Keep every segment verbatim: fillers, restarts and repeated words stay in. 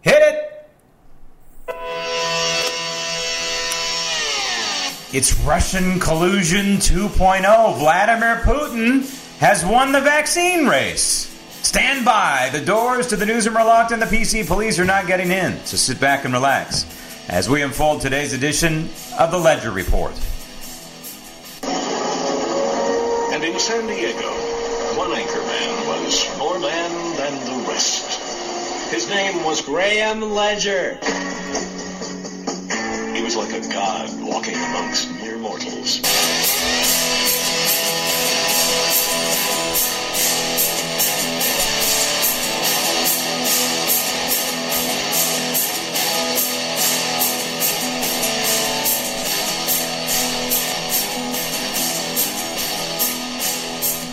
Hit it! It's Russian collusion two point oh. Vladimir Putin has won the vaccine race. Stand by. The doors to the newsroom are locked and the P C police are not getting in. So sit back and relax as we unfold today's edition of The Ledger Report. And in San Diego, one anchor man was more man than the rest. His name was Graham Ledger. He was like a god walking amongst mere mortals.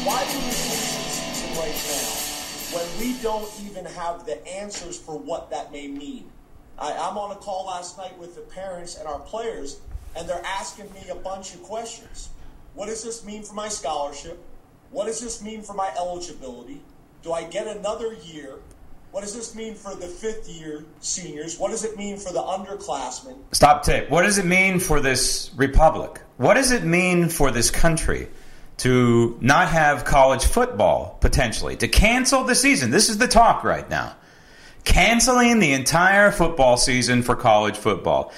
Why do we think right now? When we don't even have the answers for what that may mean. I, I'm on a call last night with the parents and our players, and they're asking me a bunch of questions. What does this mean for my scholarship? What does this mean for my eligibility? Do I get another year? What does this mean for the fifth year seniors? What does it mean for the underclassmen? Stop tape. What does it mean for this republic? What does it mean for this country to not have college football, potentially, to cancel the season? This is the talk right now. Canceling the entire football season for college football.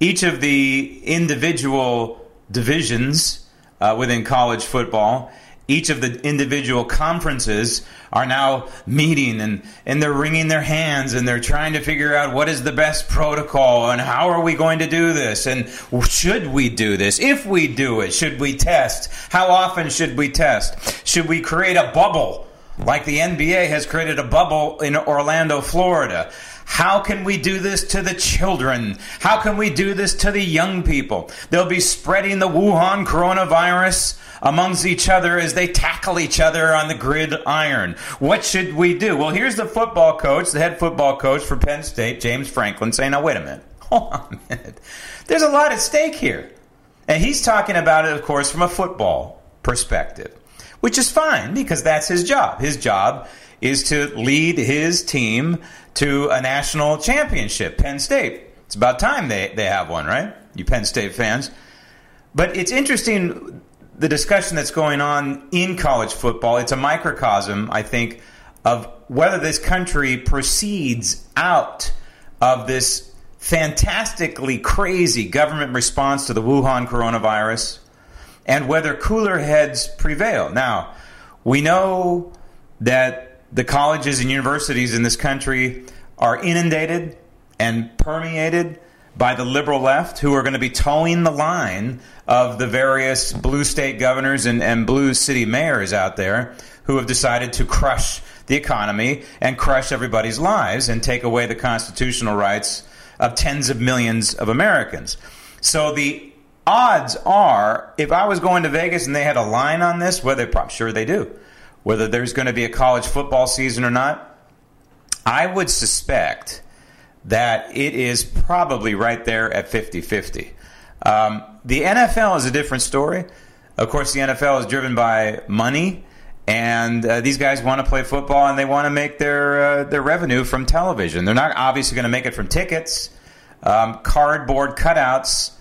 Each of the individual divisions uh, within college football, each of the individual conferences are now meeting and, and they're wringing their hands and they're trying to figure out what is the best protocol and how are we going to do this and should we do this? If we do it, should we test? How often should we test? Should we create a bubble like the N B A has created a bubble in Orlando, Florida? How can we do this to the children? How can we do this to the young people? They'll be spreading the Wuhan coronavirus amongst each other as they tackle each other on the gridiron. What should we do? Well, here's the football coach, the head football coach for Penn State, James Franklin, saying, now, wait a minute. Hold on a minute. There's a lot at stake here. And he's talking about it, of course, from a football perspective, which is fine because that's his job. His job is to lead his team to a national championship, Penn State. It's about time they, they have one, right? You Penn State fans. But it's interesting, the discussion that's going on in college football. It's a microcosm, I think, of whether this country proceeds out of this fantastically crazy government response to the Wuhan coronavirus and whether cooler heads prevail. Now, we know that the colleges and universities in this country are inundated and permeated by the liberal left, who are going to be towing the line of the various blue state governors and, and blue city mayors out there who have decided to crush the economy and crush everybody's lives and take away the constitutional rights of tens of millions of Americans. So the odds are, if I was going to Vegas and they had a line on this, well, I'm sure they do, whether there's going to be a college football season or not, I would suspect that it is probably right there at fifty-fifty. Um, the N F L is a different story. Of course, the N F L is driven by money, and uh, these guys want to play football, and they want to make their uh, their revenue from television. They're not obviously going to make it from tickets. Um, cardboard cutouts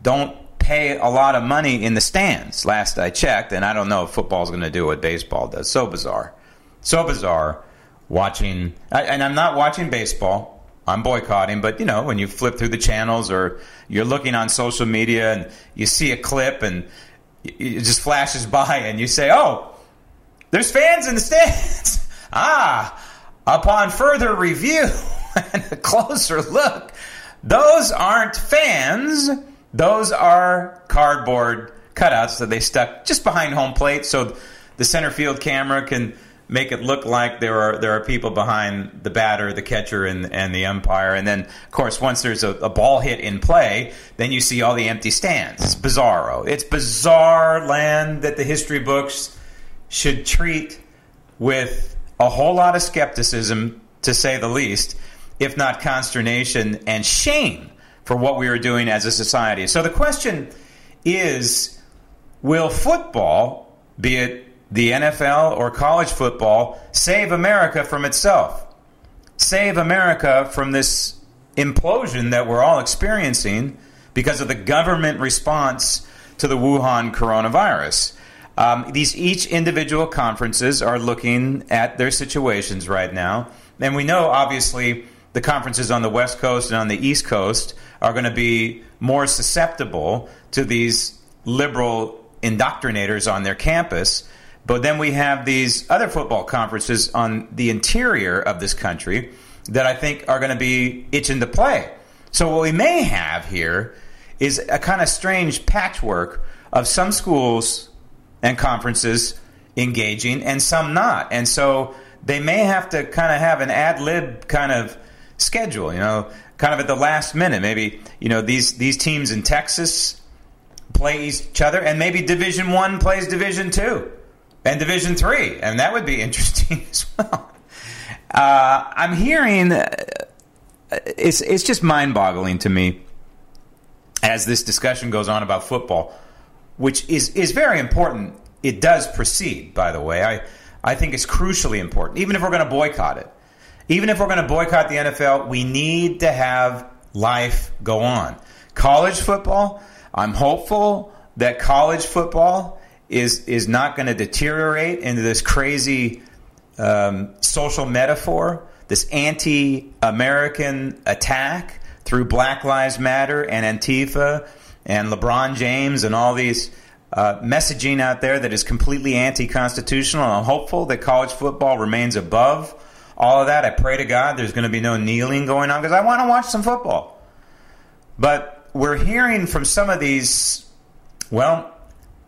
don't pay a lot of money in the stands, last I checked, and I don't know if football is going to do what baseball does. So bizarre. So bizarre watching. I, and I'm not watching baseball. I'm boycotting, but, you know, when you flip through the channels or you're looking on social media and you see a clip and it just flashes by and you say, oh, there's fans in the stands. ah, upon further review and a closer look, those aren't fans. Those are cardboard cutouts that they stuck just behind home plate so the center field camera can make it look like there are there are people behind the batter, the catcher, and and the umpire. And then, of course, once there's a, a ball hit in play, then you see all the empty stands. It's bizarro. It's bizarre land that the history books should treat with a whole lot of skepticism, to say the least, if not consternation and shame for what we are doing as a society. So the question is, will football, be it the N F L or college football, save America from itself? Save America from this implosion that we're all experiencing because of the government response to the Wuhan coronavirus. Um, these each individual conferences are looking at their situations right now. And we know, obviously, the conferences on the West Coast and on the East Coast are going to be more susceptible to these liberal indoctrinators on their campus. But then we have these other football conferences on the interior of this country that I think are going to be itching to play. So what we may have here is a kind of strange patchwork of some schools and conferences engaging and some not. And so they may have to kind of have an ad lib kind of schedule, you know, kind of at the last minute. Maybe, you know, these, these teams in Texas play each other, and maybe Division One plays Division Two. And Division Three, and that would be interesting as well. Uh, I'm hearing uh, it's it's just mind-boggling to me as this discussion goes on about football, which is, is very important. It does proceed, by the way. I I think it's crucially important. Even if we're going to boycott it, even if we're going to boycott the N F L, we need to have life go on. College football. I'm hopeful that college football is is not going to deteriorate into this crazy um, social metaphor, this anti-American attack through Black Lives Matter and Antifa and LeBron James and all these uh, messaging out there that is completely anti-constitutional. I'm hopeful that college football remains above all of that. I pray to God there's going to be no kneeling going on because I want to watch some football. But we're hearing from some of these, well,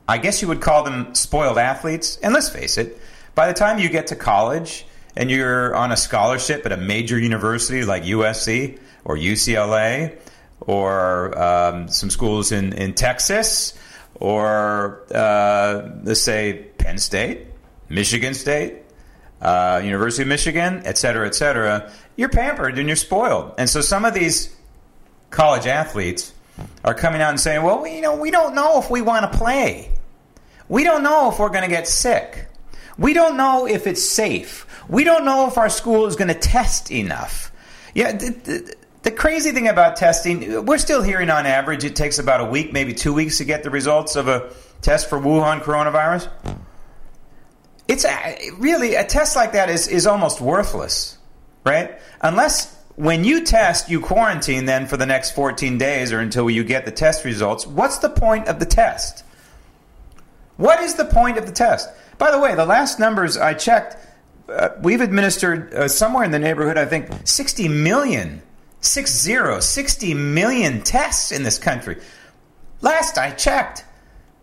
I guess you would call them spoiled athletes. And let's face it, by the time you get to college and you're on a scholarship at a major university like U S C or U C L A or um, some schools in, in Texas or, uh, let's say, Penn State, Michigan State, uh, University of Michigan, et cetera, et cetera, you're pampered and you're spoiled. And so some of these college athletes are coming out and saying, well, you know, we don't know if we want to play. We don't know if we're going to get sick. We don't know if it's safe. We don't know if our school is going to test enough. Yeah, the, the, the crazy thing about testing, we're still hearing on average it takes about a week, maybe two weeks to get the results of a test for Wuhan coronavirus. It's a, really, a test like that is, is almost worthless, right? Unless when you test, you quarantine then for the next fourteen days or until you get the test results. What's the point of the test? What is the point of the test? By the way, the last numbers I checked, uh, we've administered uh, somewhere in the neighborhood, I think, sixty million, six zero, sixty million tests in this country. Last I checked,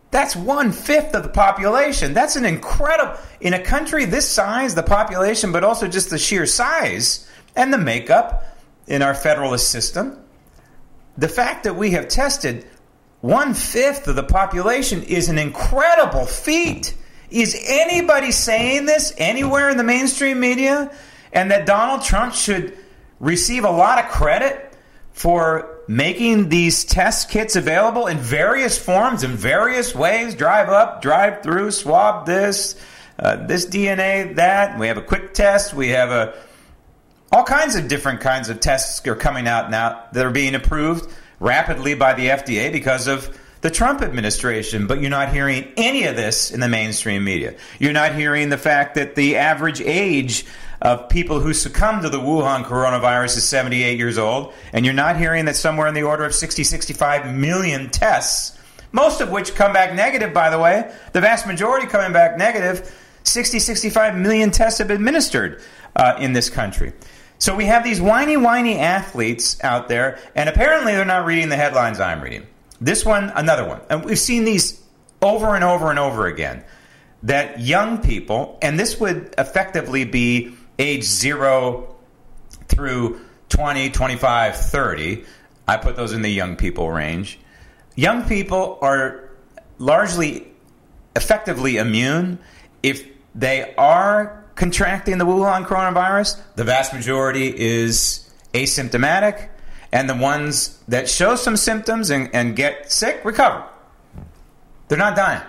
that's one-fifth of the population. That's an incredible, in a country this size, the population, but also just the sheer size and the makeup in our federalist system. The fact that we have tested one-fifth of the population is an incredible feat. Is anybody saying this anywhere in the mainstream media? And that Donald Trump should receive a lot of credit for making these test kits available in various forms, in various ways, drive up, drive through, swab this, uh, this D N A, that. We have a quick test. We have a all kinds of different kinds of tests are coming out now that are being approved rapidly by the F D A because of the Trump administration. But you're not hearing any of this in the mainstream media. You're not hearing the fact that the average age of people who succumb to the Wuhan coronavirus is seventy-eight years old. And you're not hearing that somewhere in the order of sixty, sixty-five million tests, most of which come back negative, by the way, the vast majority coming back negative, sixty, sixty-five million tests have been administered uh, in this country. So we have these whiny, whiny athletes out there, and apparently they're not reading the headlines I'm reading. This one, another one. And we've seen these over and over and over again. that young people, and this would effectively be age zero through twenty, twenty-five, thirty, I put those in the young people range. Young people are largely effectively immune. If they are contracting the Wuhan coronavirus, the vast majority is asymptomatic, and the ones that show some symptoms and, and get sick recover. They're not dying.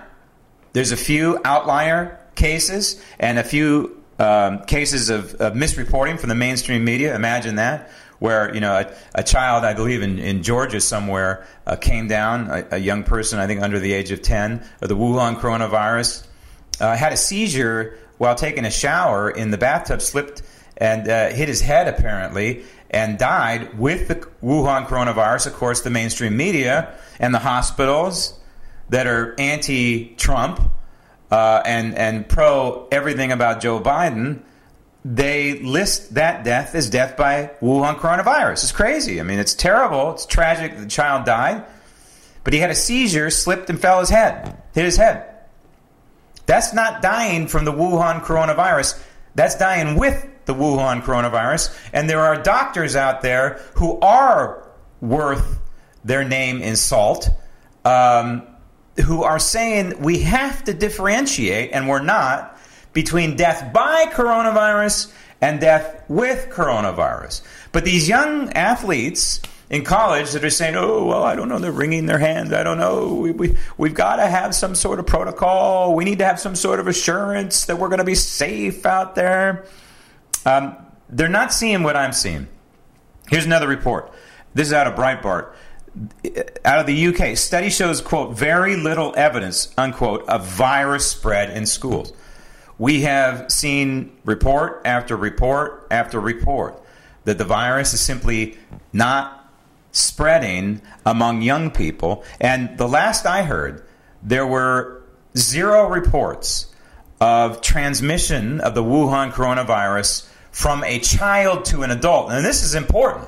There's a few outlier cases and a few um, cases of, of misreporting from the mainstream media. Imagine that, where, you know, a, a child, I believe in, in Georgia somewhere, uh, came down, a, a young person, I think under the age of ten, of the Wuhan coronavirus, uh, had a seizure while taking a shower in the bathtub, slipped and uh, hit his head apparently, and died with the Wuhan coronavirus. Of course, the mainstream media and the hospitals that are anti-Trump uh, and, and pro-everything about Joe Biden, they list that death as death by Wuhan coronavirus. It's crazy. I mean, it's terrible. It's tragic. The child died, but he had a seizure, slipped and fell his head, hit his head. That's not dying from the Wuhan coronavirus. That's dying with the Wuhan coronavirus. And there are doctors out there who are worth their name in salt, um, who are saying we have to differentiate, and we're not, between death by coronavirus and death with coronavirus. But these young athletes in college that are saying, oh, well, I don't know, they're wringing their hands, I don't know, we, we, we've got to have some sort of protocol, we need to have some sort of assurance that we're going to be safe out there. Um, they're not seeing what I'm seeing. Here's another report. This is out of Breitbart. Out of the U K, study shows, quote, very little evidence, unquote, of virus spread in schools. We have seen report after report after report that the virus is simply not spreading among young people. And the last I heard, there were zero reports of transmission of the Wuhan coronavirus from a child to an adult. And this is important.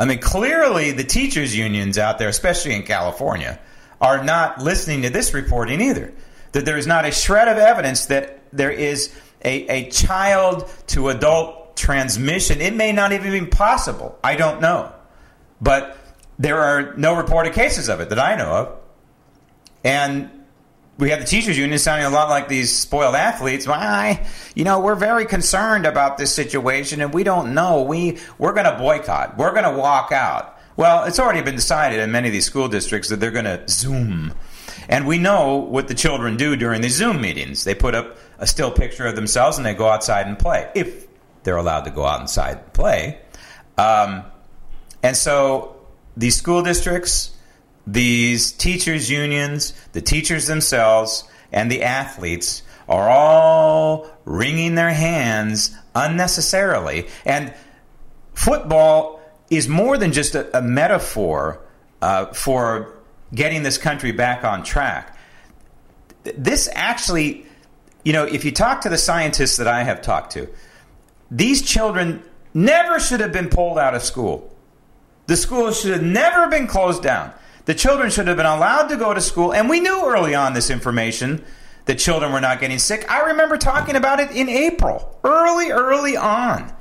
I mean, clearly the teachers' unions out there, especially in California, are not listening to this reporting either. That there is not a shred of evidence that there is a, a child to adult transmission. It may not even be possible. I don't know. But there are no reported cases of it that I know of. And we have the teachers' union sounding a lot like these spoiled athletes. Why, you know, we're very concerned about this situation, and we don't know. We, we're going to boycott. We're going to walk out. Well, it's already been decided in many of these school districts that they're going to Zoom. And we know what the children do during these Zoom meetings. They put up a still picture of themselves, and they go outside and play, if they're allowed to go outside and play. Um And so these school districts, these teachers' unions, the teachers themselves, and the athletes are all wringing their hands unnecessarily. And football is more than just a, a metaphor uh, for getting this country back on track. This actually, you know, if you talk to the scientists that I have talked to, these children never should have been pulled out of school. The schools should have never been closed down. The children should have been allowed to go to school. And we knew early on this information that children were not getting sick. I remember talking about it in April, early, early on,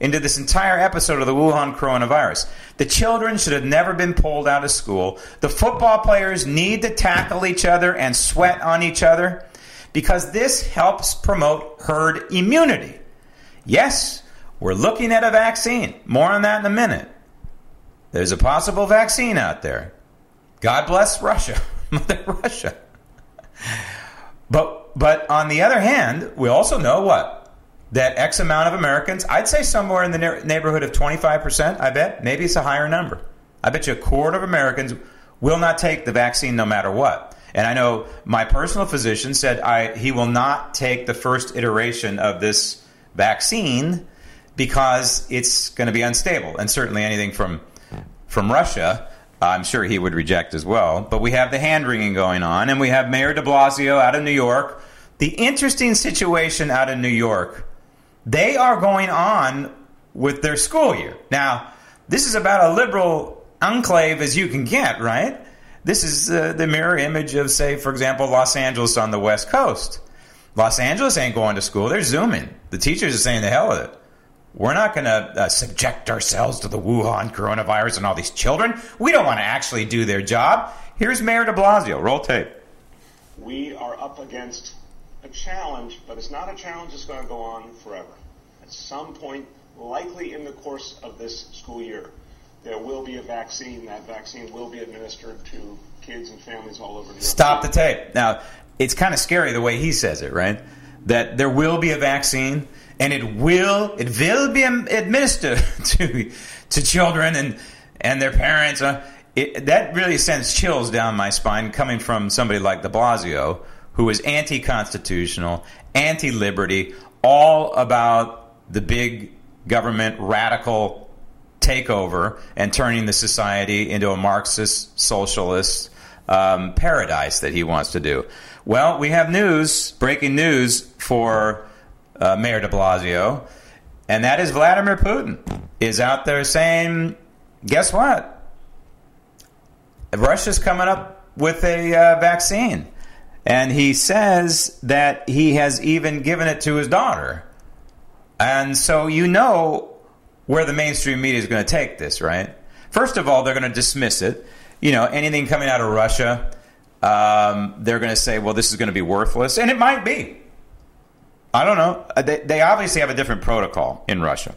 into this entire episode of the Wuhan coronavirus. The children should have never been pulled out of school. The football players need to tackle each other and sweat on each other because this helps promote herd immunity. Yes, we're looking at a vaccine. More on that in a minute. There's a possible vaccine out there. God bless Russia, Mother Russia. But but on the other hand, we also know what? That X amount of Americans, I'd say somewhere in the ne- neighborhood of twenty-five percent, I bet. Maybe it's a higher number. I bet you a quarter of Americans will not take the vaccine no matter what. And I know my personal physician said I he will not take the first iteration of this vaccine because it's going to be unstable. And certainly anything from... From Russia, I'm sure he would reject as well. But we have the hand-wringing going on, and we have Mayor de Blasio out of New York. The interesting situation out of New York, they are going on with their school year. Now, this is about a liberal enclave as you can get, right? This is uh, the mirror image of, say, for example, Los Angeles on the West Coast. Los Angeles ain't going to school. They're Zooming. The teachers are saying, the hell with it. We're not going to uh, subject ourselves to the Wuhan coronavirus and all these children. We don't want to actually do their job. Here's Mayor de Blasio. Roll tape. We are up against a challenge, but it's not a challenge that's going to go on forever. At some point, likely in the course of this school year, there will be a vaccine. That vaccine will be administered to kids and families all over the world. Stop the tape. Now, it's kind of scary the way he says it, right? That there will be a vaccine. And it will it will be administered to to children and and their parents. Uh, it, that really sends chills down my spine, coming from somebody like de Blasio, who is anti-constitutional, anti-liberty, all about the big government radical takeover and turning the society into a Marxist socialist um, paradise that he wants to do. Well, we have news, breaking news for Uh, Mayor de Blasio, and that is Vladimir Putin is out there saying, guess what? Russia's coming up with a uh, vaccine. And he says that he has even given it to his daughter. And so you know where the mainstream media is going to take this, right? First of all, they're going to dismiss it. You know, anything coming out of Russia, um, they're going to say, well, this is going to be worthless. And it might be. I don't know. They, they obviously have a different protocol in Russia.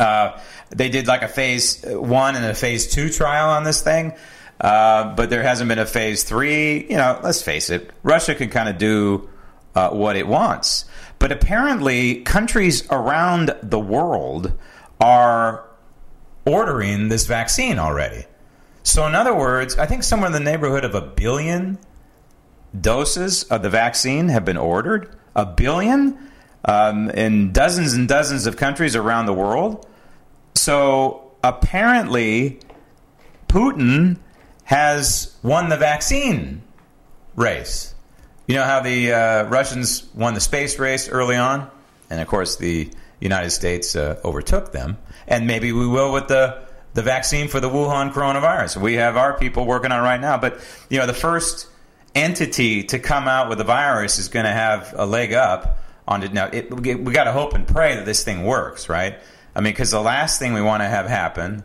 Uh, they did like a phase one and a phase two trial on this thing, uh, but there hasn't been a phase three. You know, let's face it, Russia can kind of do uh, what it wants. But apparently countries around the world are ordering this vaccine already. So in other words, I think somewhere in the neighborhood of a billion doses of the vaccine have been ordered. A billion um, in dozens and dozens of countries around the world. So apparently Putin has won the vaccine race. You know how the uh, Russians won the space race early on? And, of course, the United States uh, overtook them. And maybe we will with the, the vaccine for the Wuhan coronavirus. We have our people working on it right now. But, you know, the first entity to come out with a virus is going to have a leg up on it. Now, it, we, we got to hope and pray that this thing works, right? I mean, because the last thing we want to have happen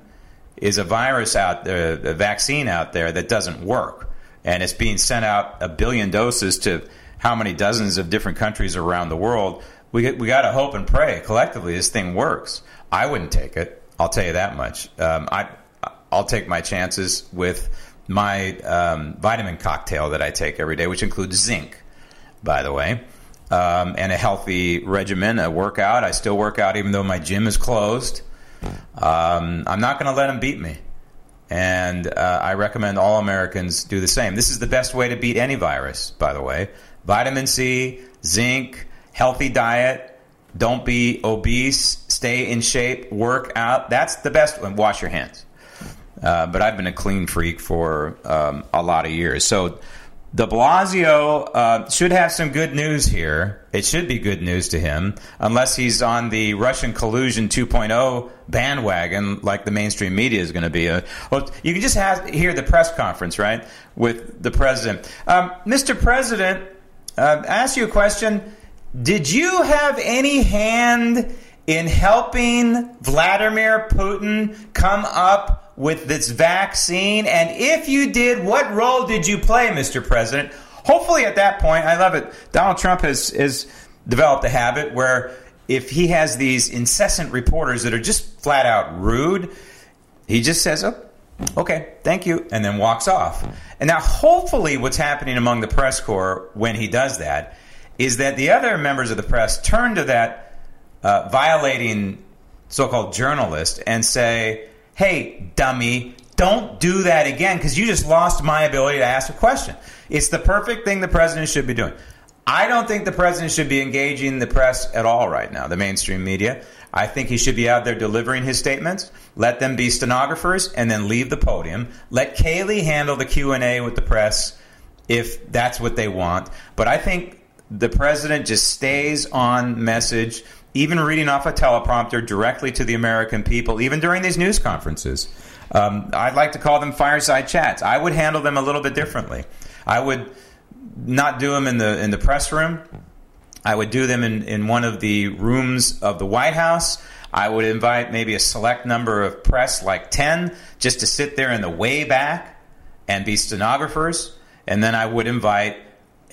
is a virus out there, a vaccine out there that doesn't work, and it's being sent out a billion doses to how many dozens of different countries around the world. We we got to hope and pray collectively this thing works. I wouldn't take it. I'll tell you that much. Um, I I'll take my chances with my um, vitamin cocktail that I take every day, which includes zinc, by the way, um, and a healthy regimen, a workout. I still work out even though my gym is closed. Um, I'm not going to let them beat me. And uh, I recommend all Americans do the same. This is the best way to beat any virus, by the way. Vitamin C, zinc, healthy diet. Don't be obese. Stay in shape. Work out. That's the best one. Wash your hands. Uh, but I've been a clean freak for um, a lot of years. So de Blasio uh, should have some good news here. It should be good news to him, unless he's on the Russian collusion two point oh bandwagon like the mainstream media is going to be. Uh, well, you can just have, hear the press conference, right, with the president. Um, Mister President, uh, I ask you a question. Did you have any hand in helping Vladimir Putin come up with this vaccine? And if you did, what role did you play, Mister President? Hopefully at that point, I love it, Donald Trump has, has developed a habit where if he has these incessant reporters that are just flat out rude, he just says, oh, okay, thank you, and then walks off. And now hopefully what's happening among the press corps when he does that is that the other members of the press turn to that uh, violating so-called journalist and say, hey, dummy, don't do that again, because you just lost my ability to ask a question. It's the perfect thing the president should be doing. I don't think the president should be engaging the press at all right now, the mainstream media. I think he should be out there delivering his statements. Let them be stenographers and then leave the podium. Let Kaylee handle the Q and A with the press if that's what they want. But I think the president just stays on message even reading off a teleprompter directly to the American people, even during these news conferences. Um, I'd like to call them fireside chats. I would handle them a little bit differently. I would not do them in the in the press room. I would do them in, in one of the rooms of the White House. I would invite maybe a select number of press, like ten, just to sit there in the way back and be stenographers. And then I would invite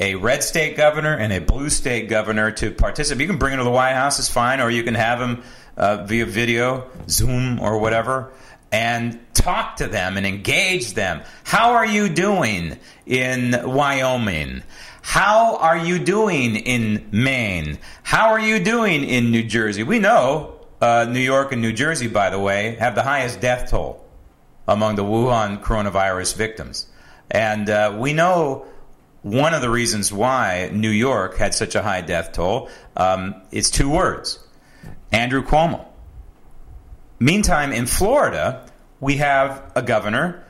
a red state governor and a blue state governor to participate. You can bring them to the White House, it's fine, or you can have them uh, via video, Zoom or whatever, and talk to them and engage them. How are you doing in Wyoming? How are you doing in Maine? How are you doing in New Jersey? We know uh, New York and New Jersey, by the way, have the highest death toll among the Wuhan coronavirus victims. And uh, we know one of the reasons why New York had such a high death toll, um, it's two words: Andrew Cuomo. Meantime, in Florida, we have a governor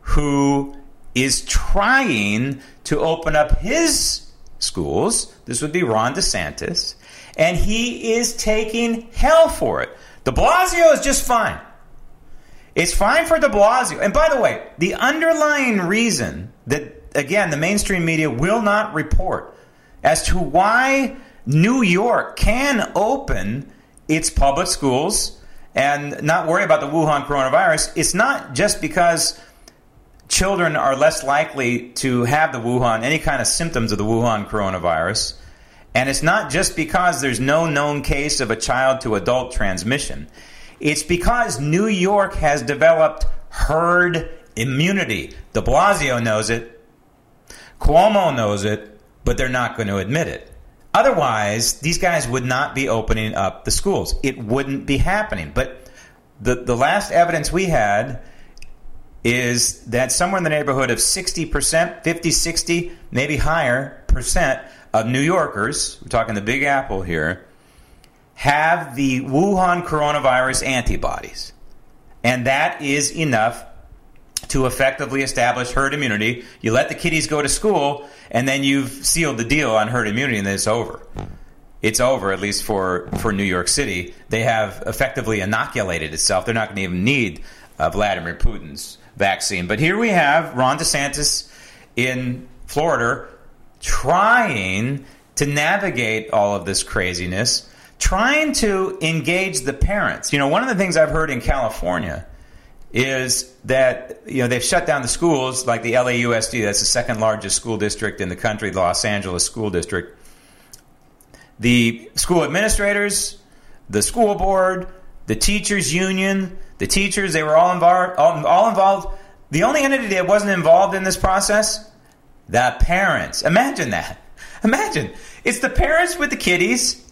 who is trying to open up his schools. This would be Ron DeSantis. And he is taking hell for it. De Blasio is just fine. It's fine for de Blasio. And by the way, the underlying reason that, again, the mainstream media will not report as to why New York can open its public schools and not worry about the Wuhan coronavirus, it's not just because children are less likely to have the Wuhan, any kind of symptoms of the Wuhan coronavirus. And it's not just because there's no known case of a child to adult transmission. It's because New York has developed herd immunity. De Blasio knows it. Cuomo knows it, but they're not going to admit it. Otherwise, these guys would not be opening up the schools. It wouldn't be happening. But the, the last evidence we had is that somewhere in the neighborhood of sixty percent, fifty, sixty, maybe higher percent of New Yorkers, we're talking the Big Apple here, have the Wuhan coronavirus antibodies. And that is enough to effectively establish herd immunity. You let the kiddies go to school, and then you've sealed the deal on herd immunity, and then it's over. It's over, at least for, for New York City. They have effectively inoculated itself. They're not going to even need uh, Vladimir Putin's vaccine. But here we have Ron DeSantis in Florida trying to navigate all of this craziness, trying to engage the parents. You know, one of the things I've heard in California is that, you know, they've shut down the schools like the L A U S D. That's the second largest school district in the country, the Los Angeles school district. The school administrators, the school board, the teachers union, the teachers, they were all involved. All, all involved. The only entity that wasn't involved in this process, the parents. Imagine that. Imagine. It's the parents with the kiddies.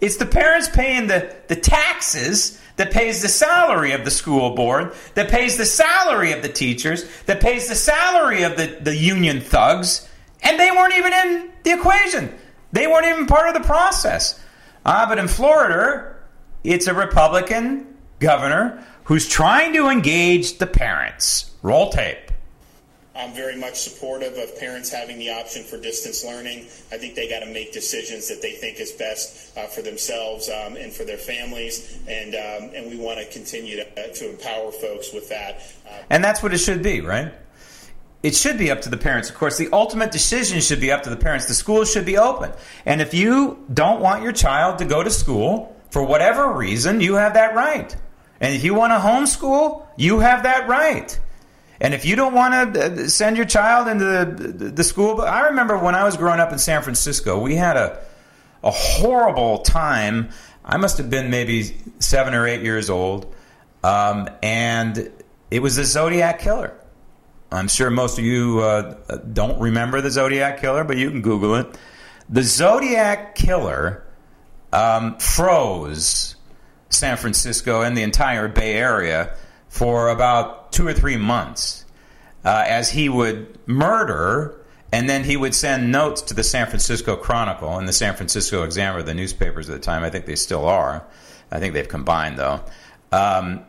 It's the parents paying the, the taxes that pays the salary of the school board, that pays the salary of the teachers, that pays the salary of the, the union thugs, and they weren't even in the equation. They weren't even part of the process. Ah, but in Florida, it's a Republican governor who's trying to engage the parents. Roll tape. I'm very much supportive of parents having the option for distance learning. I think they got to make decisions that they think is best uh, for themselves um, and for their families, and um, and we want to continue to, to empower folks with that. Uh, and that's what it should be, right? It should be up to the parents. Of course, the ultimate decision should be up to the parents. The schools should be open. And if you don't want your child to go to school, for whatever reason, you have that right. And if you want to homeschool, you have that right. And if you don't want to send your child into the, the school, I remember when I was growing up in San Francisco, we had a a horrible time. I must have been maybe seven or eight years old, um, and it was the Zodiac Killer. I'm sure most of you uh, don't remember the Zodiac Killer, but you can Google it. The Zodiac Killer um, froze San Francisco and the entire Bay Area for about two or three months uh, as he would murder, and then he would send notes to the San Francisco Chronicle and the San Francisco Examiner, the newspapers at the time. I think they still are. I think they've combined, though. Um,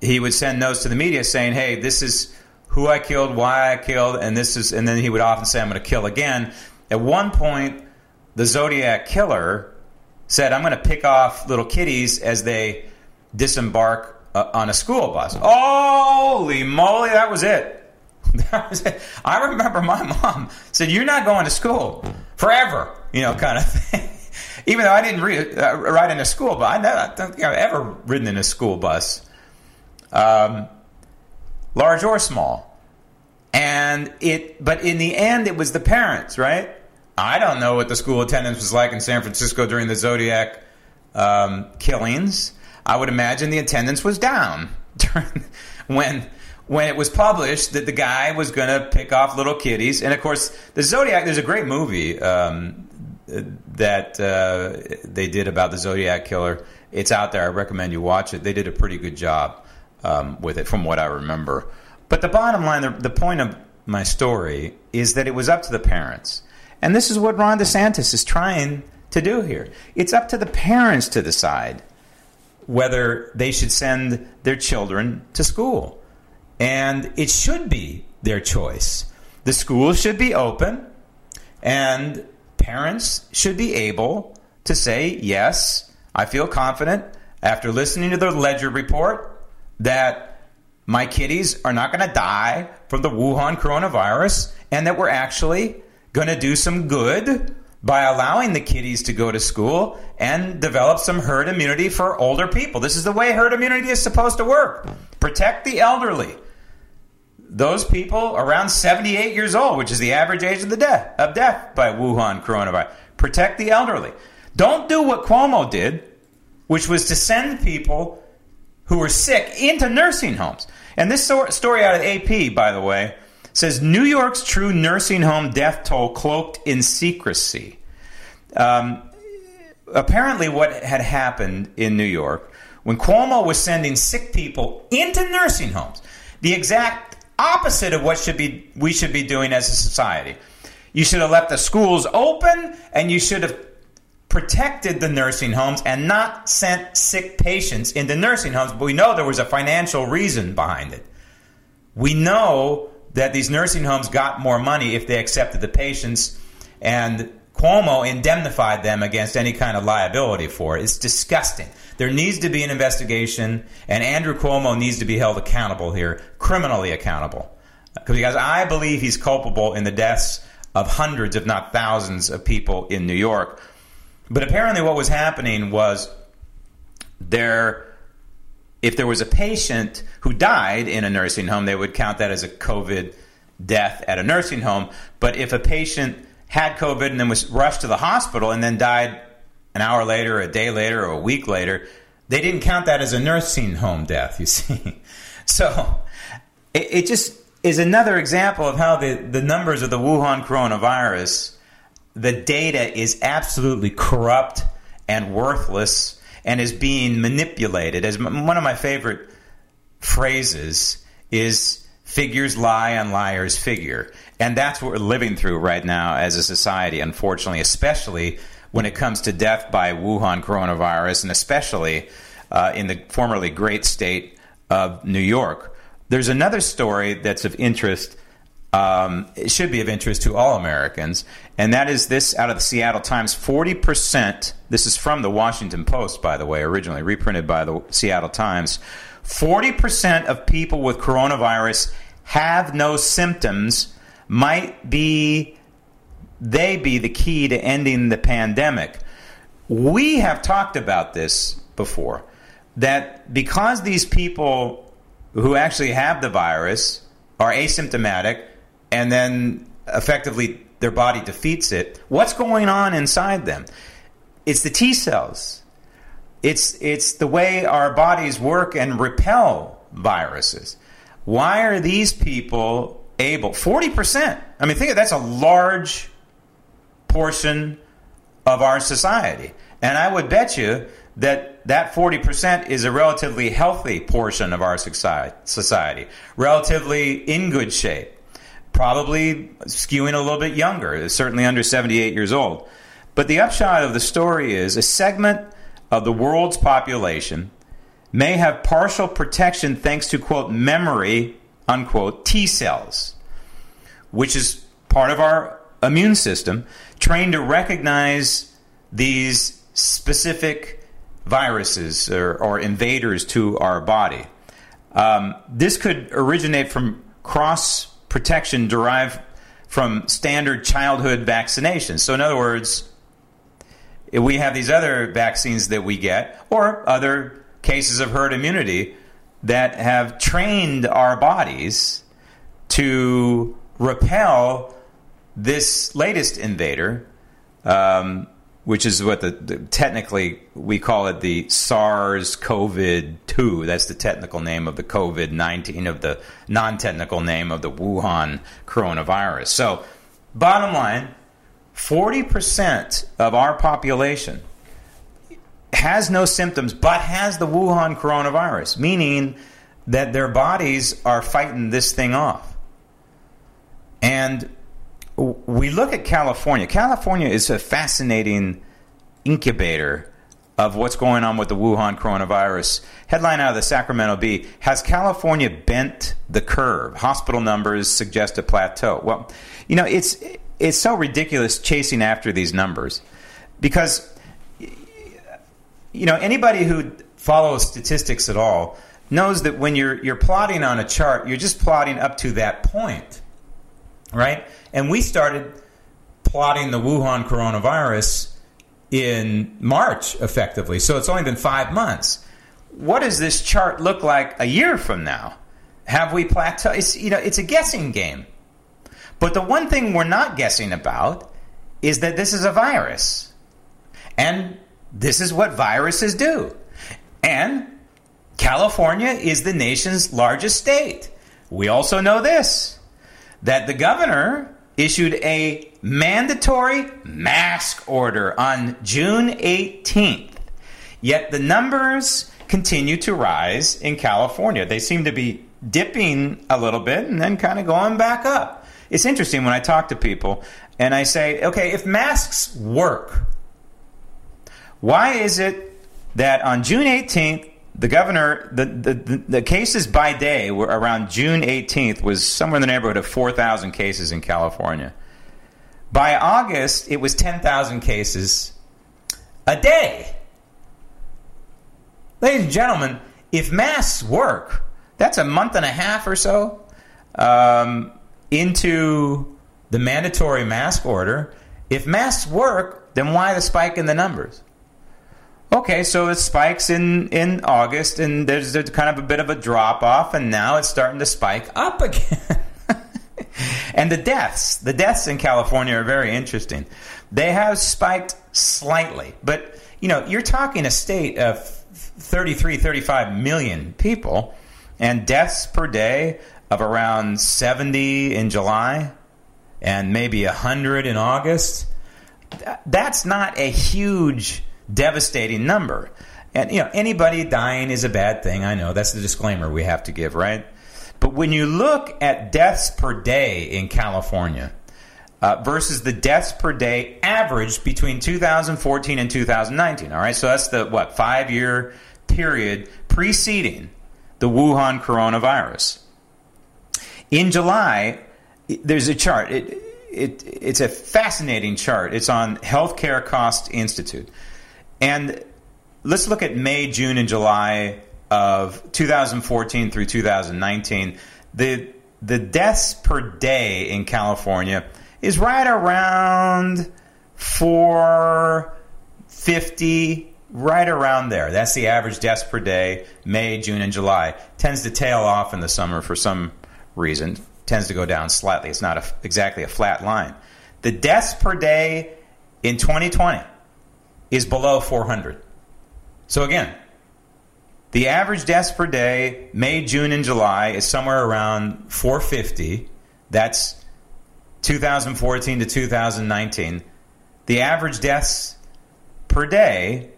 he would send notes to the media saying, hey, this is who I killed, why I killed, and this is. And then he would often say, I'm going to kill again. At one point, the Zodiac Killer said, I'm going to pick off little kitties as they disembark uh, on a school bus. Holy moly, that was it. That was it. I remember my mom said, you're not going to school forever, you know, kind of thing. Even though I didn't re- uh, ride in a school bus. I, never, I don't think I've ever ridden in a school bus, um, large or small. And it, but in the end, it was the parents, right? I don't know what the school attendance was like in San Francisco during the Zodiac um, killings. I would imagine the attendance was down during, when when it was published that the guy was going to pick off little kitties. And, of course, the Zodiac, there's a great movie um, that uh, they did about the Zodiac Killer. It's out there. I recommend you watch it. They did a pretty good job um, with it from what I remember. But the bottom line, the, the point of my story is that it was up to the parents. And this is what Ron DeSantis is trying to do here. It's up to the parents to decide whether they should send their children to school. And it should be their choice. The school should be open, and parents should be able to say, yes, I feel confident after listening to the Ledger Report that my kiddies are not going to die from the Wuhan coronavirus, and that we're actually going to do some good by allowing the kiddies to go to school and develop some herd immunity for older people. This is the way herd immunity is supposed to work. Protect the elderly. Those people around seventy-eight years old, which is the average age of the death of death by Wuhan coronavirus. Protect the elderly. Don't do what Cuomo did, which was to send people who were sick into nursing homes. And this story out of A P, by the way, says New York's true nursing home death toll cloaked in secrecy. Um, apparently what had happened in New York, when Cuomo was sending sick people into nursing homes, the exact opposite of what should be we should be doing as a society. You should have left the schools open, and you should have protected the nursing homes and not sent sick patients into nursing homes. But we know there was a financial reason behind it. We know that these nursing homes got more money if they accepted the patients, and Cuomo indemnified them against any kind of liability for it. It's disgusting. There needs to be an investigation, and Andrew Cuomo needs to be held accountable here, criminally accountable, because I believe he's culpable in the deaths of hundreds, if not thousands, of people in New York. But apparently what was happening was there... if there was a patient who died in a nursing home, they would count that as a COVID death at a nursing home. But if a patient had COVID and then was rushed to the hospital and then died an hour later, a day later, or a week later, they didn't count that as a nursing home death, you see. So it, it just is another example of how the, the numbers of the Wuhan coronavirus, the data is absolutely corrupt and worthless, and is being manipulated. As one of my favorite phrases is, figures lie and liars figure. And that's what we're living through right now as a society, unfortunately, especially when it comes to death by Wuhan coronavirus, and especially uh, in the formerly great state of New York. There's another story that's of interest. Um, it should be of interest to all Americans, and that is this out of the Seattle Times. forty percent, this is from the Washington Post, by the way, originally reprinted by the Seattle Times, forty percent of people with coronavirus have no symptoms, might be, they be the key to ending the pandemic. We have talked about this before, that because these people who actually have the virus are asymptomatic, and then effectively their body defeats it. What's going on inside them? It's the T cells. It's it's the way our bodies work and repel viruses. Why are these people able? forty percent. I mean, think of that's a large portion of our society. And I would bet you that that forty percent is a relatively healthy portion of our society, relatively in good shape, probably skewing a little bit younger, certainly under seventy-eight years old. But the upshot of the story is a segment of the world's population may have partial protection thanks to, quote, memory, unquote, T cells, which is part of our immune system trained to recognize these specific viruses or, or invaders to our body. Um, this could originate from cross protection derived from standard childhood vaccinations. So in other words, we have these other vaccines that we get or other cases of herd immunity that have trained our bodies to repel this latest invader, um, which is what the, the technically we call it the SARS-C o V two. That's the technical name of the COVID nineteen, of the non-technical name of the Wuhan coronavirus. So bottom line, forty percent of our population has no symptoms but has the Wuhan coronavirus, meaning that their bodies are fighting this thing off. And we look at California. California is a fascinating incubator of what's going on with the Wuhan coronavirus. Headline out of the Sacramento Bee, has California bent the curve? Hospital numbers suggest a plateau. Well, you know, it's it's so ridiculous chasing after these numbers because, you know, anybody who follows statistics at all knows that when you're you're plotting on a chart, you're just plotting up to that point, right? And we started plotting the Wuhan coronavirus in March, effectively. So it's only been five months. What does this chart look like a year from now? Have we plateaued? It's, you know, it's a guessing game. But the one thing we're not guessing about is that this is a virus. And this is what viruses do. And California is the nation's largest state. We also know this, that the governor issued a mandatory mask order on June eighteenth. Yet the numbers continue to rise in California. They seem to be dipping a little bit and then kind of going back up. It's interesting when I talk to people and I say, okay, if masks work, why is it that on June eighteenth, the governor, the, the, the cases by day were around June eighteenth was somewhere in the neighborhood of four thousand cases in California. By August, it was ten thousand cases a day. Ladies and gentlemen, if masks work, that's a month and a half or so um, into the mandatory mask order. If masks work, then why the spike in the numbers? Okay, so it spikes in, in August, and there's, there's kind of a bit of a drop-off, and now it's starting to spike up again. And the deaths, the deaths in California are very interesting. They have spiked slightly, but, you know, you're talking a state of thirty-three, thirty-five million people, and deaths per day of around seventy in July and maybe one hundred in August. That's not a huge devastating number. And, you know, anybody dying is a bad thing. I know that's the disclaimer we have to give, right? But when you look at deaths per day in California uh, versus the deaths per day averaged between two thousand fourteen and two thousand nineteen, all right? So that's the, what, five-year period preceding the Wuhan coronavirus. In July, there's a chart. It, it it's a fascinating chart. It's on Healthcare Cost Institute. And let's look at May, June, and July of two thousand fourteen through two thousand nineteen. The the deaths per day in California is right around four fifty, right around there. That's the average deaths per day, May, June, and July. Tends to tail off in the summer for some reason. Tends to go down slightly. It's not a, exactly a flat line. The deaths per day in twenty twenty is below four hundred. So again, the average deaths per day, May, June, and July, is somewhere around four fifty. That's two thousand fourteen to two thousand nineteen. The average deaths per day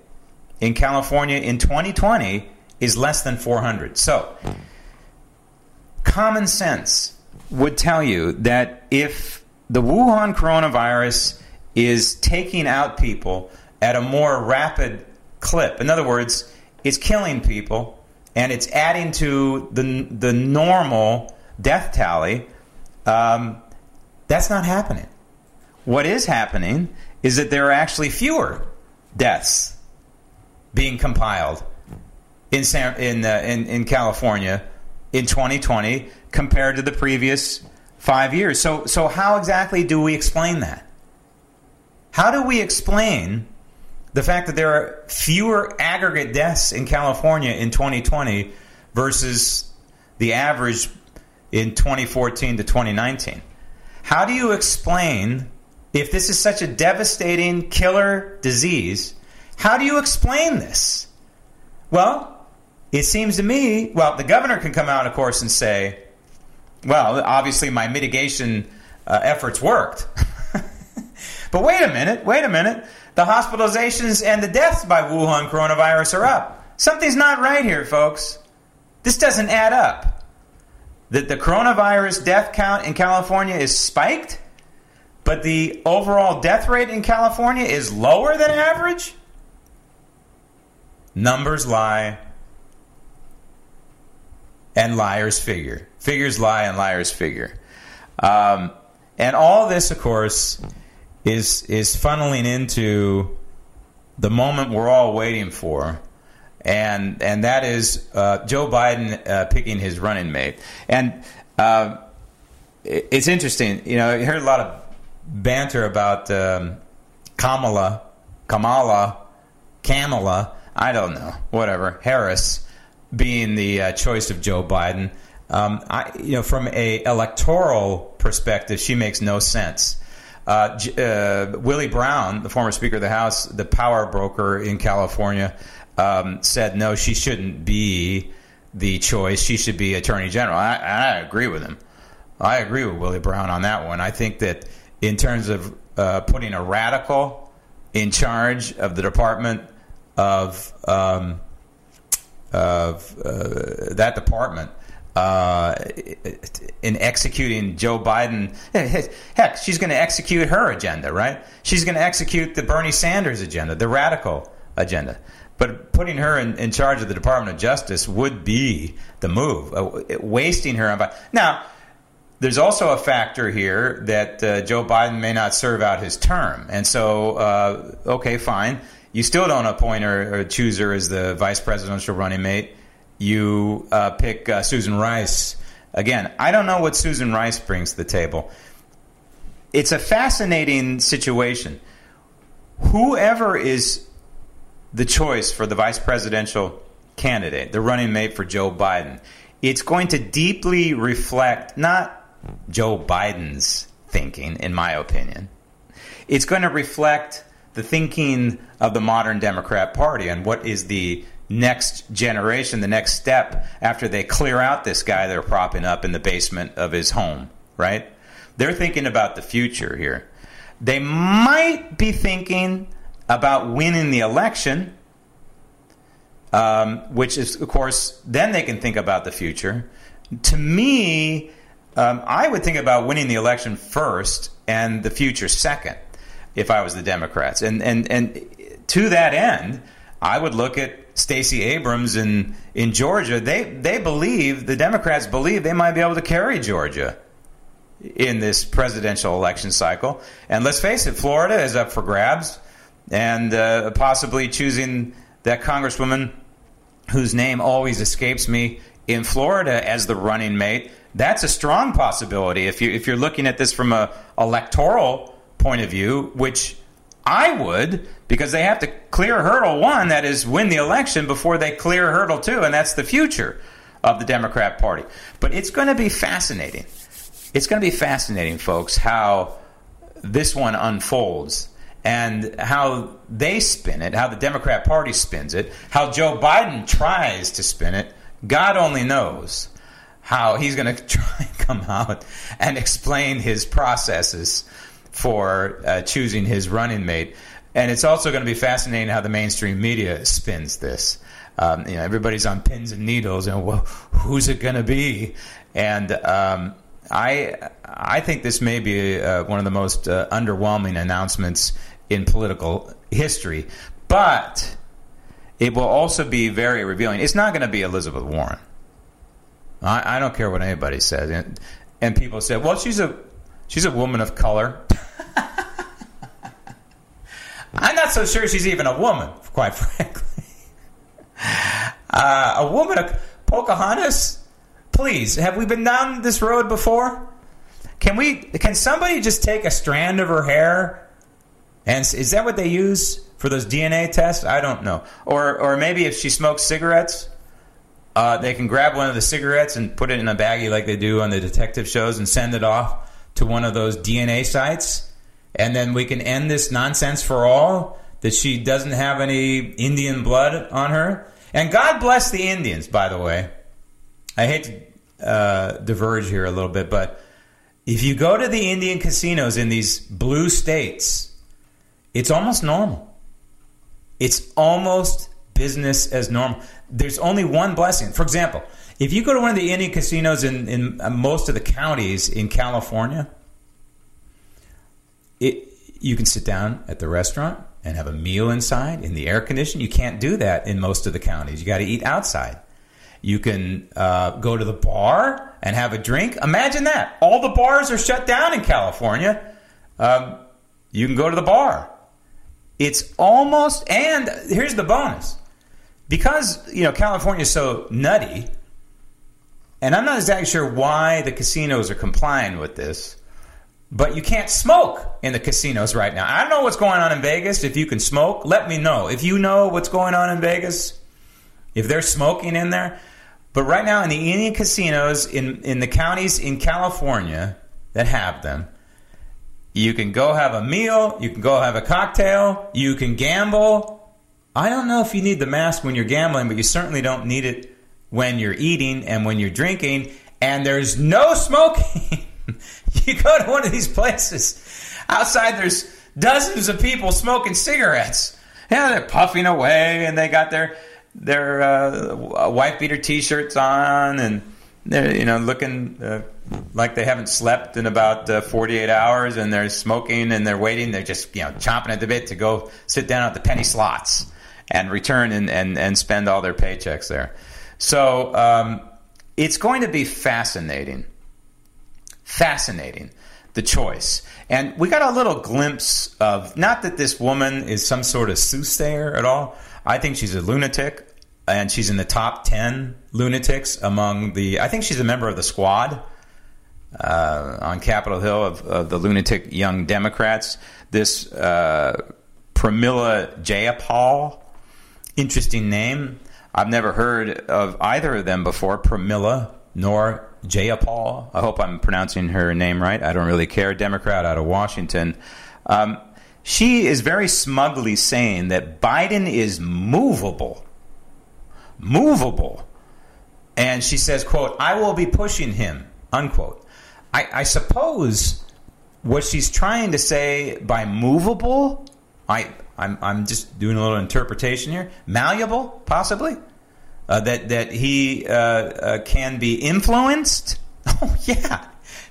in California in twenty twenty is less than four hundred. So common sense would tell you that if the Wuhan coronavirus is taking out people at a more rapid clip. In other words, it's killing people and it's adding to the the normal death tally. Um, that's not happening. What is happening is that there are actually fewer deaths being compiled in San, in, uh, in in California in twenty twenty compared to the previous five years. So so how exactly do we explain that? How do we explain the fact that there are fewer aggregate deaths in California in twenty twenty versus the average in twenty fourteen to twenty nineteen? How do you explain, if this is such a devastating killer disease, how do you explain this? Well, it seems to me, well, the governor can come out, of course, and say, well, obviously my mitigation uh, efforts worked. But wait a minute, wait a minute. The hospitalizations and the deaths by Wuhan coronavirus are up. Something's not right here, folks. This doesn't add up. That the coronavirus death count in California is spiked, but the overall death rate in California is lower than average? Numbers lie and liars figure. Figures lie and liars figure. Um, and all this, of course, is is funneling into the moment we're all waiting for, and and that is uh, Joe Biden uh, picking his running mate. And uh, it's interesting, you know, I heard a lot of banter about um, Kamala, Kamala, Kamala, I don't know, whatever, Harris being the uh, choice of Joe Biden. Um, I, you know, from a electoral perspective, she makes no sense. Uh, uh, Willie Brown, the former Speaker of the House, the power broker in California, um, said no, she shouldn't be the choice. She should be Attorney General. I, I agree with him. I agree with Willie Brown on that one. I think that in terms of uh, putting a radical in charge of the Department of um, of uh, that department, Uh, in executing Joe Biden, heck, she's going to execute her agenda, right? She's going to execute the Bernie Sanders agenda, the radical agenda. But putting her in, in charge of the Department of Justice would be the move, uh, wasting her on. Now, there's also a factor here that uh, Joe Biden may not serve out his term. And so, uh, okay, fine. You still don't appoint her or choose her as the vice presidential running mate. You uh, pick uh, Susan Rice. Again, I don't know what Susan Rice brings to the table. It's a fascinating situation. Whoever is the choice for the vice presidential candidate, the running mate for Joe Biden, it's going to deeply reflect not Joe Biden's thinking, in my opinion. It's going to reflect the thinking of the modern Democrat Party and what is the next generation, the next step after they clear out this guy they're propping up in the basement of his home, right? They're thinking about the future here. They might be thinking about winning the election, um, which is, of course, then they can think about the future. To me, um, I would think about winning the election first and the future second if I was the Democrats. And, and, and to that end, I would look at Stacey Abrams in, in Georgia. They they believe, the Democrats believe, they might be able to carry Georgia in this presidential election cycle. And let's face it, Florida is up for grabs, and uh, possibly choosing that congresswoman whose name always escapes me in Florida as the running mate. That's a strong possibility if you if you're looking at this from a electoral point of view, which I would, because they have to clear hurdle one, that is win the election, before they clear hurdle two, and that's the future of the Democrat Party. But it's going to be fascinating. It's going to be fascinating, folks, how this one unfolds and how they spin it, how the Democrat Party spins it, how Joe Biden tries to spin it. God only knows how he's going to try and come out and explain his processes for uh, choosing his running mate. And it's also going to be fascinating how the mainstream media spins this. Um, you know, everybody's on pins and needles, and well, who's it going to be? And um, I, I think this may be uh, one of the most uh, underwhelming announcements in political history. But it will also be very revealing. It's not going to be Elizabeth Warren. I, I don't care what anybody says. And, and people say, well, she's a she's a woman of color. I'm not so sure she's even a woman, quite frankly. Uh, a woman, a Pocahontas? Please, have we been down this road before? Can we? Can somebody just take a strand of her hair? And is that what they use for those D N A tests? I don't know. Or, or maybe if she smokes cigarettes, uh, they can grab one of the cigarettes and put it in a baggie like they do on the detective shows and send it off to one of those D N A sites. And then we can end this nonsense for all, that she doesn't have any Indian blood on her. And God bless the Indians, by the way. I hate to uh, diverge here a little bit, but if you go to the Indian casinos in these blue states, it's almost normal. It's almost business as normal. There's only one blessing. For example, if you go to one of the Indian casinos in, in most of the counties in California, it, you can sit down at the restaurant and have a meal inside in the air conditioning. You can't do that in most of the counties. You got to eat outside. You can uh, go to the bar and have a drink. Imagine that. All the bars are shut down in California. Um, you can go to the bar. It's almost, and here's the bonus. Because, you know, California is so nutty, and I'm not exactly sure why the casinos are complying with this, but you can't smoke in the casinos right now. I don't know what's going on in Vegas. If you can smoke, let me know. If you know what's going on in Vegas, if they're smoking in there. But right now in the Indian casinos, in, in the counties in California that have them, you can go have a meal. You can go have a cocktail. You can gamble. I don't know if you need the mask when you're gambling, but you certainly don't need it when you're eating and when you're drinking. And there's no smoking. You go to one of these places, outside there's dozens of people smoking cigarettes. Yeah, they're puffing away, and they got their their uh, wife beater T-shirts on, and they're, you know, looking uh, like they haven't slept in about uh, forty-eight hours, and they're smoking and they're waiting. They're just, you know, chomping at the bit to go sit down at the penny slots and return and and, and spend all their paychecks there. So um, it's going to be fascinating. Fascinating, the choice. And we got a little glimpse of, not that this woman is some sort of soothsayer at all. I think she's a lunatic, and she's in the top ten lunatics among the, I think she's a member of the squad uh, on Capitol Hill of, of the lunatic young Democrats. This uh, Pramila Jayapal, interesting name. I've never heard of either of them before, Pramila nor Jayapal. I hope I'm pronouncing her name right. I don't really care. Democrat out of Washington. Um, she is very smugly saying that Biden is movable. Movable. And she says, quote, I will be pushing him, unquote. I, I suppose what she's trying to say by movable, I, I'm, I'm just doing a little interpretation here, malleable, possibly. Uh, that that he uh, uh, can be influenced? Oh, yeah.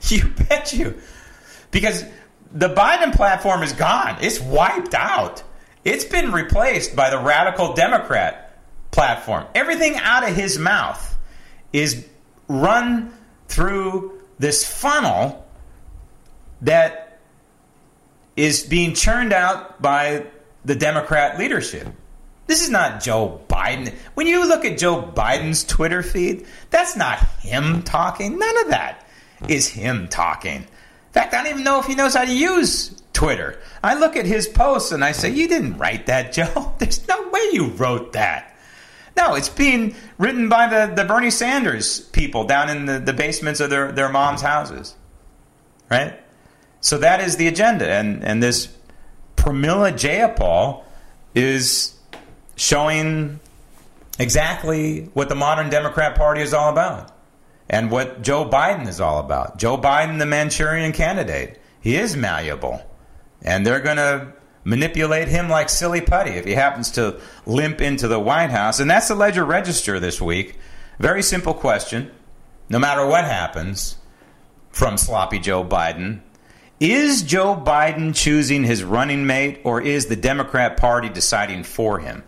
You bet you. Because the Biden platform is gone. It's wiped out. It's been replaced by the radical Democrat platform. Everything out of his mouth is run through this funnel that is being churned out by the Democrat leadership. This is not Joe Biden. When you look at Joe Biden's Twitter feed, that's not him talking. None of that is him talking. In fact, I don't even know if he knows how to use Twitter. I look at his posts and I say, you didn't write that, Joe. There's no way you wrote that. No, it's being written by the, the Bernie Sanders people down in the, the basements of their, their mom's houses. Right? So that is the agenda. And, and this Pramila Jayapal is showing exactly what the modern Democrat Party is all about and what Joe Biden is all about. Joe Biden, the Manchurian candidate, he is malleable. And they're going to manipulate him like silly putty if he happens to limp into the White House. And that's the Ledger Register this week. Very simple question, no matter what happens from sloppy Joe Biden. Is Joe Biden choosing his running mate, or is the Democrat Party deciding for him?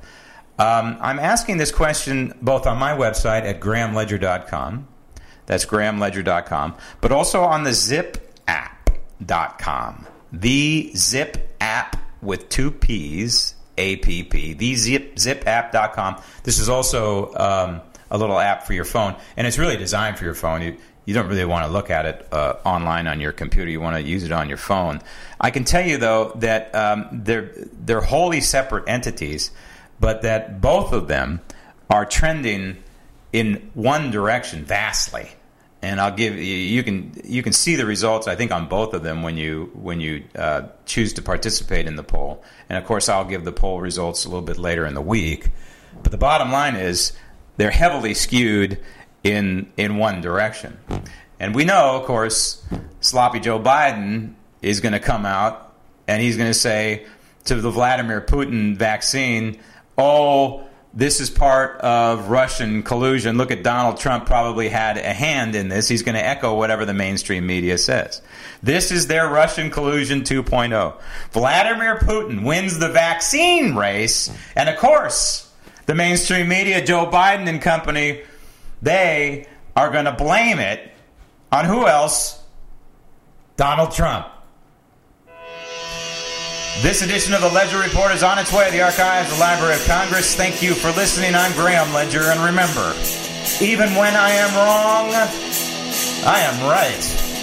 Um, I'm asking this question both on my website at Graham Ledger dot com, that's Graham Ledger dot com, but also on the ZipApp dot com, the ZipApp with two P's, A P P, the Zip, zip app dot com. This is also um, a little app for your phone, and it's really designed for your phone. You you don't really want to look at it uh, online on your computer. You want to use it on your phone. I can tell you, though, that um, they're they're wholly separate entities, but that both of them are trending in one direction vastly. And I'll give you, you can you can see the results, I think, on both of them when you when you uh, choose to participate in the poll. And of course, I'll give the poll results a little bit later in the week. But the bottom line is they're heavily skewed in in one direction. And we know, of course, sloppy Joe Biden is going to come out and he's going to say to the Vladimir Putin vaccine, oh, this is part of Russian collusion. Look at Donald Trump probably had a hand in this. He's going to echo whatever the mainstream media says. This is their Russian collusion two point oh. Vladimir Putin wins the vaccine race. And, of course, the mainstream media, Joe Biden and company, they are going to blame it on who else? Donald Trump. This edition of The Ledger Report is on its way to the archives of the Library of Congress. Thank you for listening. I'm Graham Ledger, and remember, even when I am wrong, I am right.